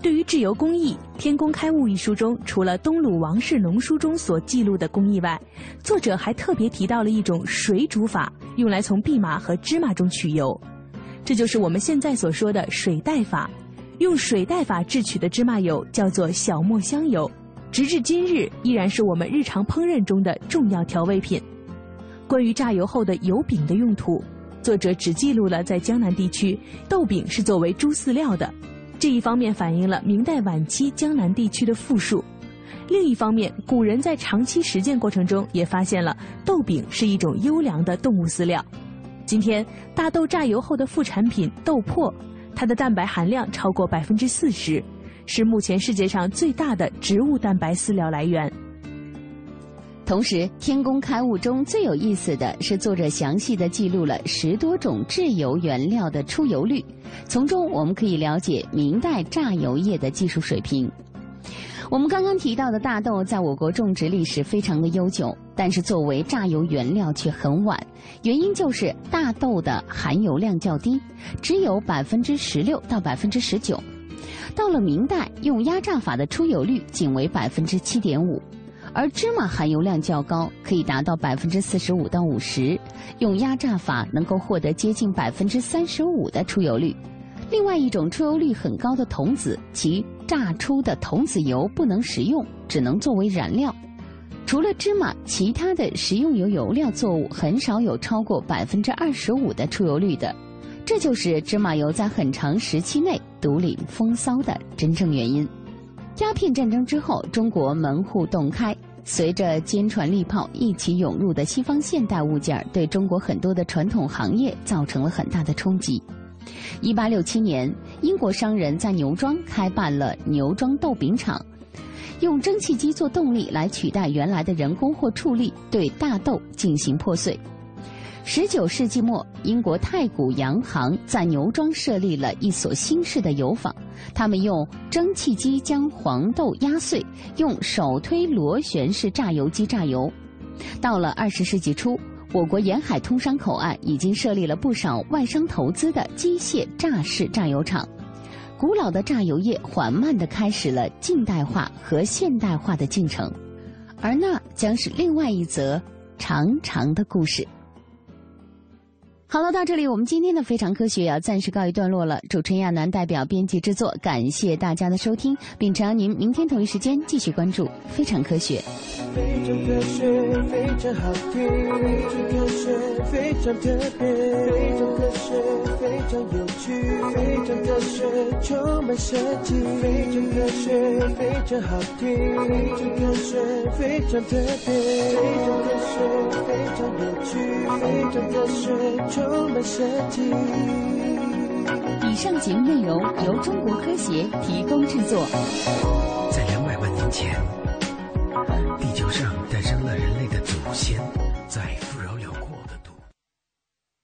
对于制油工艺，《天工开物》一书中，除了东鲁王氏农书中所记录的工艺外，作者还特别提到了一种水煮法，用来从蓖麻和芝麻中取油，这就是我们现在所说的水代法。用水代法制取的芝麻油叫做小磨香油，直至今日依然是我们日常烹饪中的重要调味品。关于榨油后的油饼的用途，作者只记录了在江南地区，豆饼是作为猪饲料的。这一方面反映了明代晚期江南地区的富庶，另一方面，古人在长期实践过程中也发现了豆饼是一种优良的动物饲料。今天，大豆榨油后的副产品豆粕，它的蛋白含量超过40%，是目前世界上最大的植物蛋白饲料来源。同时，《天工开物》中最有意思的是，作者详细的记录了10多种制油原料的出油率。从中我们可以了解明代榨油业的技术水平。我们刚刚提到的大豆在我国种植历史非常的悠久，但是作为榨油原料却很晚，原因就是大豆的含油量较低，只有16%到19%。到了明代，用压榨法的出油率仅为7.5%，而芝麻含油量较高，可以达到45%到50%，用压榨法能够获得接近35%的出油率。另外一种出油率很高的童子，其榨出的童子油不能食用，只能作为燃料。除了芝麻，其他的食用油油料作物很少有超过25%的出油率的，这就是芝麻油在很长时期内独领风骚的真正原因。鸦片战争之后，中国门户洞开，随着坚船利炮一起涌入的西方现代物件，对中国很多的传统行业造成了很大的冲击。1867年，英国商人在牛庄开办了牛庄豆饼厂，用蒸汽机做动力来取代原来的人工或畜力对大豆进行破碎。19世纪末，英国太古洋行在牛庄设立了一所新式的油坊，他们用蒸汽机将黄豆压碎，用手推螺旋式榨油机榨油。到了20世纪初，我国沿海通商口岸已经设立了不少外商投资的机械榨式榨油厂。古老的榨油业缓慢地开始了近代化和现代化的进程，而那将是另外一则长长的故事。好了，到这里我们今天的《非常科学》也要暂时告一段落了。主持人亚楠代表编辑制作，感谢大家的收听，并诚邀您明天同一时间继续关注《非常科学》。非常科学，非常好听，非常科学，非常特别，非常科学，非常有趣，非常科学，充满设计，非常科学，非常好听，非常科学，非常特别，非常科学，非常有趣，非常科学。以上节目内容由中国科协提供制作。